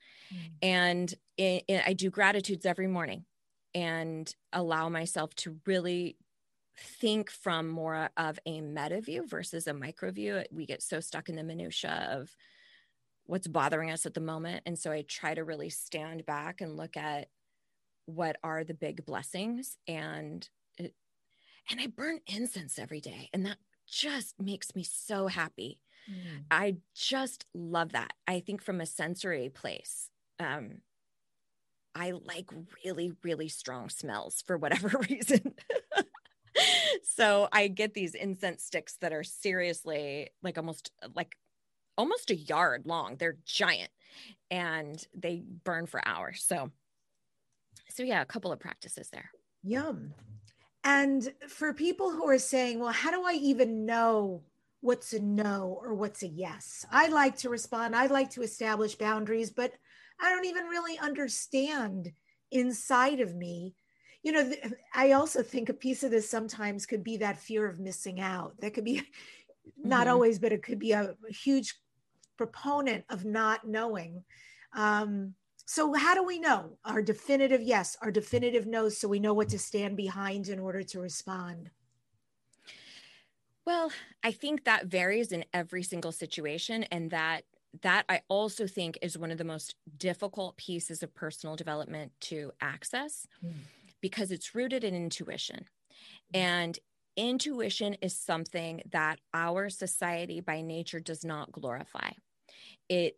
And I do gratitudes every morning and allow myself to really think from more of a meta view versus a micro view. We get so stuck in the minutia of what's bothering us at the moment. And so I try to really stand back and look at what are the big blessings. And I burn incense every day. And that just makes me so happy. I just love that. I think from a sensory place, I like really, really strong smells for whatever reason. So I get these incense sticks that are seriously almost a yard long. They're giant and they burn for hours. So yeah, a couple of practices there. Yum. And for people who are saying, well, how do I even know what's a no or what's a yes. I like to respond. I like to establish boundaries, but I don't even really understand inside of me. You know, I also think a piece of this sometimes could be that fear of missing out. That could be not always, but it could be a huge proponent of not knowing. So how do we know our definitive yes, our definitive no, so we know what to stand behind in order to respond? Well, I think that varies in every single situation. And that I also think is one of the most difficult pieces of personal development to access because it's rooted in intuition. And intuition is something that our society by nature does not glorify. It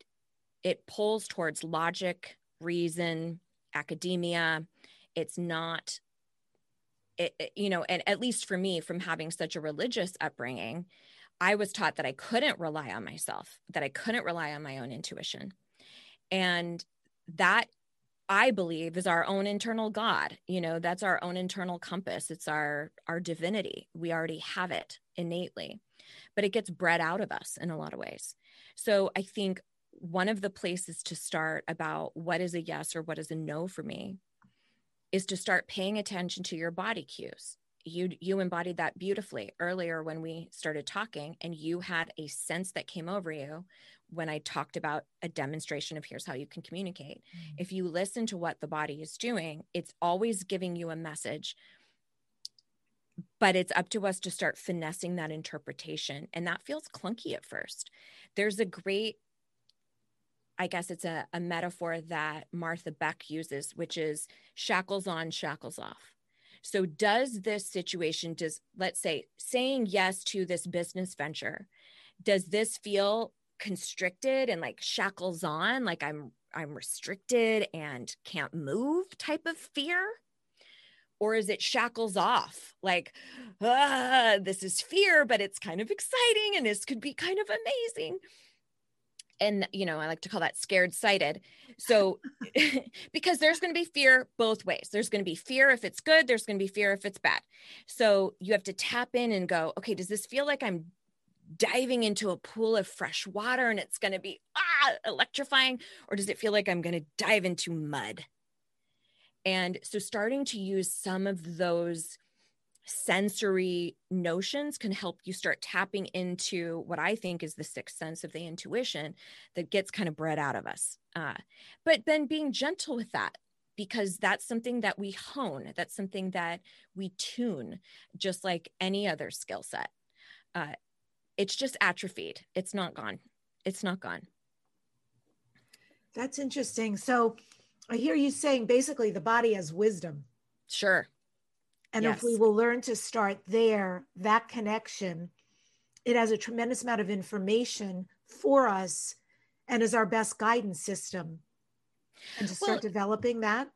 pulls towards logic, reason, academia. It's not, and at least for me, from having such a religious upbringing, I was taught that I couldn't rely on myself, that I couldn't rely on my own intuition. And that, I believe, is our own internal God. You know, that's our own internal compass. It's our divinity. We already have it innately, but it gets bred out of us in a lot of ways. So I think one of the places to start about what is a yes or what is a no for me is to start paying attention to your body cues. You embodied that beautifully earlier when we started talking, and you had a sense that came over you when I talked about a demonstration of here's how you can communicate. Mm-hmm. If you listen to what the body is doing, it's always giving you a message, but it's up to us to start finessing that interpretation. And that feels clunky at first. There's a great, I guess it's a metaphor that Martha Beck uses, which is shackles on, shackles off. So does this situation, let's say saying yes to this business venture, does this feel constricted and like shackles on, like I'm restricted and can't move type of fear? Or is it shackles off? Like, this is fear, but it's kind of exciting and this could be kind of amazing. And, I like to call that scared sighted. So, because there's going to be fear both ways. There's going to be fear if it's good, there's going to be fear if it's bad. So you have to tap in and go, okay, does this feel like I'm diving into a pool of fresh water and it's going to be electrifying? Or does it feel like I'm going to dive into mud? And so starting to use some of those sensory notions can help you start tapping into what I think is the sixth sense of the intuition that gets kind of bred out of us. But then being gentle with that, because that's something that we hone. That's something that we tune, just like any other skill set. It's just atrophied. It's not gone. It's not gone. That's interesting. So I hear you saying basically the body has wisdom. Sure. And yes. If we will learn to start there, that connection, it has a tremendous amount of information for us and is our best guidance system. And to start developing that.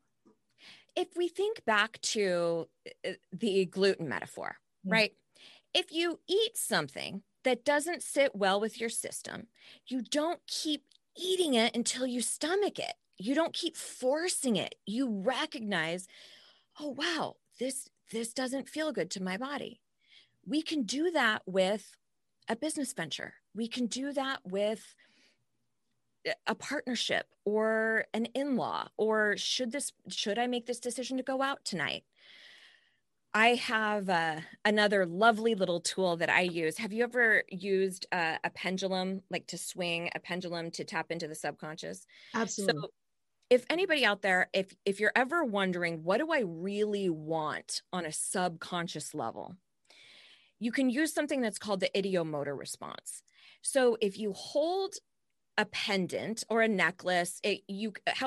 If we think back to the gluten metaphor, right? If you eat something that doesn't sit well with your system, you don't keep eating it until you stomach it. You don't keep forcing it. You recognize, oh, wow, this doesn't feel good to my body. We can do that with a business venture. We can do that with a partnership or an in-law, or should I make this decision to go out tonight? I have another lovely little tool that I use. Have you ever used a pendulum, like to swing a pendulum to tap into the subconscious? Absolutely. So, if anybody out there, if you're ever wondering, what do I really want on a subconscious level? You can use something that's called the ideomotor response. So if you hold a pendant or a necklace,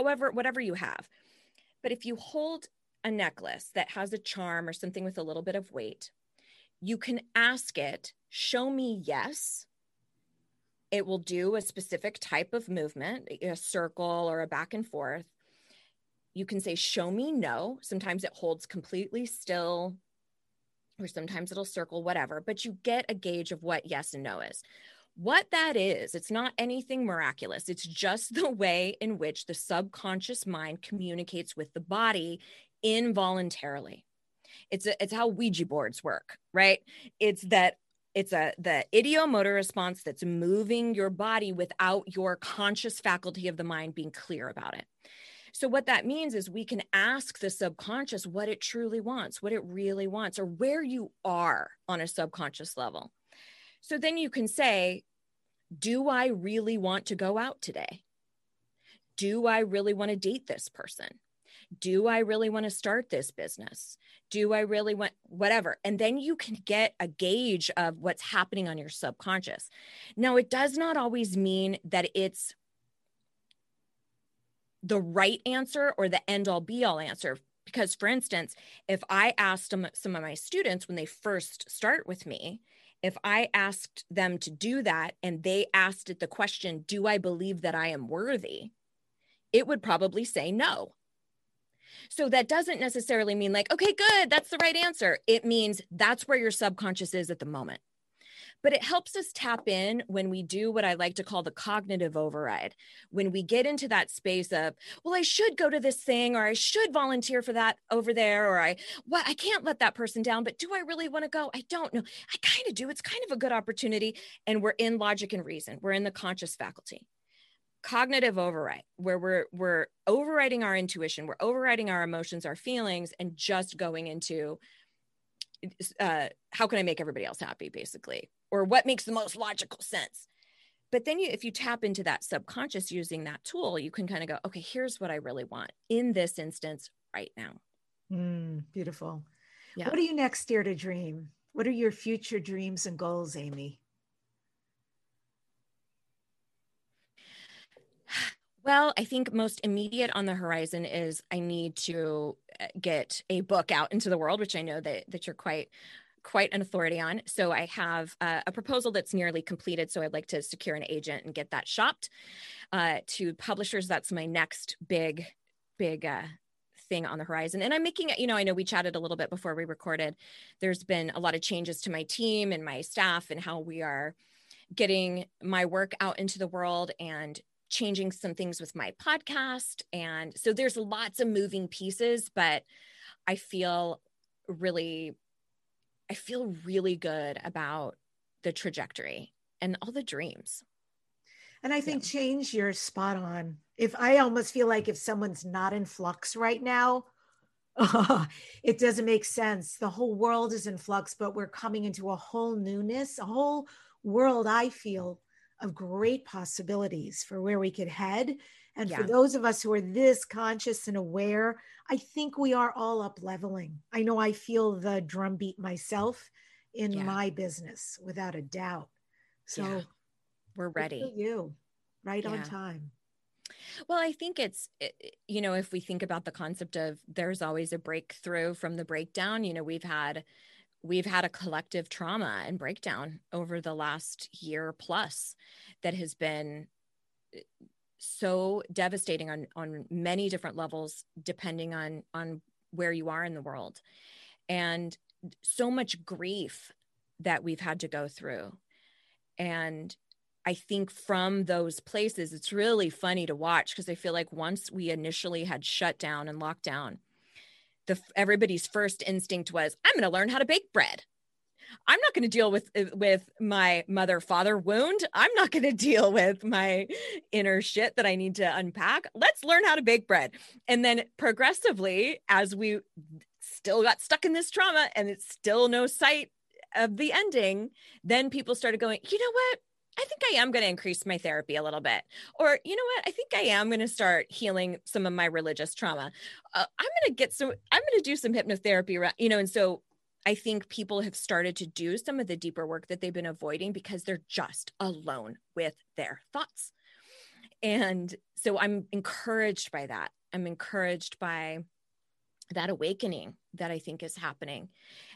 whatever you have, but if you hold a necklace that has a charm or something with a little bit of weight, you can ask it, show me yes. It will do a specific type of movement, a circle or a back and forth. You can say, show me no. Sometimes it holds completely still, or sometimes it'll circle, whatever, but you get a gauge of what yes and no is. What that is, it's not anything miraculous. It's just the way in which the subconscious mind communicates with the body involuntarily. It's how Ouija boards work, right? It's that It's the idiomotor response that's moving your body without your conscious faculty of the mind being clear about it. So what that means is we can ask the subconscious what it truly wants, what it really wants, or where you are on a subconscious level. So then you can say, do I really want to go out today? Do I really want to date this person? Do I really want to start this business? Do I really want whatever? And then you can get a gauge of what's happening on your subconscious. Now, it does not always mean that it's the right answer or the end all be all answer. Because for instance, if I asked some of my students when they first start with me, if I asked them to do that and they asked it the question, do I believe that I am worthy? It would probably say no. So that doesn't necessarily mean like, okay, good, that's the right answer. It means that's where your subconscious is at the moment. But it helps us tap in when we do what I like to call the cognitive override. When we get into that space of, well, I should go to this thing, or I should volunteer for that over there, or I can't let that person down, but do I really want to go? I don't know. I kind of do. It's kind of a good opportunity. And we're in logic and reason. We're in the conscious faculty. Cognitive override, where we're overriding our intuition, we're overriding our emotions, our feelings, and just going into how can I make everybody else happy, basically, or what makes the most logical sense. But then if you tap into that subconscious using that tool, you can kind of go, okay, here's what I really want in this instance right now. Beautiful. Yeah. What are you next dare to dream? What are your future dreams and goals, Amy? Well, I think most immediate on the horizon is I need to get a book out into the world, which I know that you're quite an authority on. So I have a proposal that's nearly completed. So I'd like to secure an agent and get that shopped to publishers. That's my next big thing on the horizon. And I'm making it, I know we chatted a little bit before we recorded. There's been a lot of changes to my team and my staff and how we are getting my work out into the world and changing some things with my podcast. And so there's lots of moving pieces, but I feel really good about the trajectory and all the dreams. And I think change, you're spot on. I almost feel like if someone's not in flux right now, it doesn't make sense. The whole world is in flux, but we're coming into a whole newness, a whole world, I feel, of great possibilities for where we could head. And for those of us who are this conscious and aware, I think we are all up leveling. I know I feel the drumbeat myself in my business without a doubt. So we're ready. Good for you, right on time. Well, I think it's, if we think about the concept of there's always a breakthrough from the breakdown, we've had a collective trauma and breakdown over the last year plus that has been so devastating on many different levels, depending on where you are in the world, and so much grief that we've had to go through. And I think from those places, it's really funny to watch, because I feel like once we initially had shut down and lockdown, everybody's first instinct was, I'm going to learn how to bake bread. I'm not going to deal with my mother-father wound. I'm not going to deal with my inner shit that I need to unpack. Let's learn how to bake bread. And then progressively, as we still got stuck in this trauma and it's still no sight of the ending, then people started going, you know what? I think I am going to increase my therapy a little bit. Or, you know what? I think I am going to start healing some of my religious trauma. I'm going to do some hypnotherapy, and so I think people have started to do some of the deeper work that they've been avoiding because they're just alone with their thoughts. And so I'm encouraged by that. I'm encouraged by that awakening that I think is happening.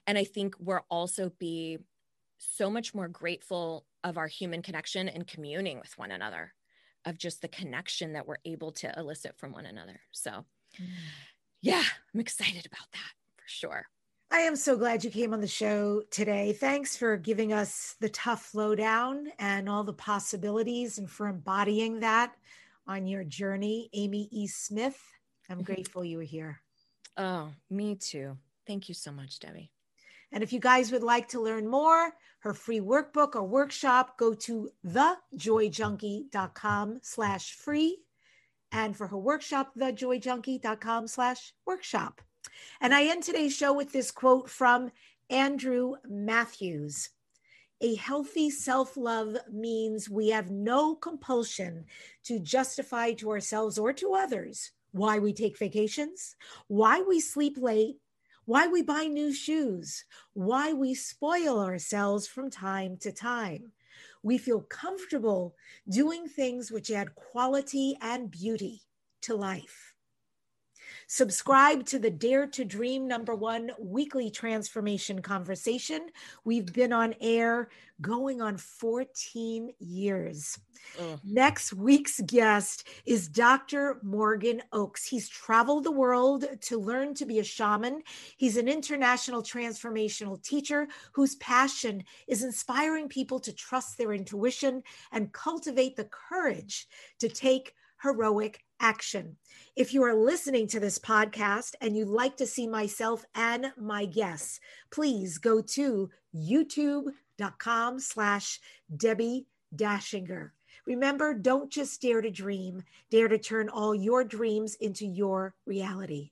And I think we'll also be so much more grateful of our human connection and communing with one another, of just the connection that we're able to elicit from one another. So I'm excited about that for sure. I am so glad you came on the show today. Thanks for giving us the tough lowdown and all the possibilities, and for embodying that on your journey. Amy E. Smith, I'm grateful you were here. Oh, me too. Thank you so much, Debbie. And if you guys would like to learn more, her free workbook or workshop, go to thejoyjunkie.com/free. And for her workshop, thejoyjunkie.com/workshop. And I end today's show with this quote from Andrew Matthews. A healthy self-love means we have no compulsion to justify to ourselves or to others why we take vacations, why we sleep late, why we buy new shoes, why we spoil ourselves from time to time. We feel comfortable doing things which add quality and beauty to life. Subscribe to the Dare to Dream #1 weekly transformation conversation. We've been on air going on 14 years. Next week's guest is Dr. Morgan Oaks. He's traveled the world to learn to be a shaman. He's an international transformational teacher whose passion is inspiring people to trust their intuition and cultivate the courage to take heroic action. If you are listening to this podcast and you'd like to see myself and my guests, please go to youtube.com/Debbie Dachinger. Remember, don't just dare to dream, dare to turn all your dreams into your reality.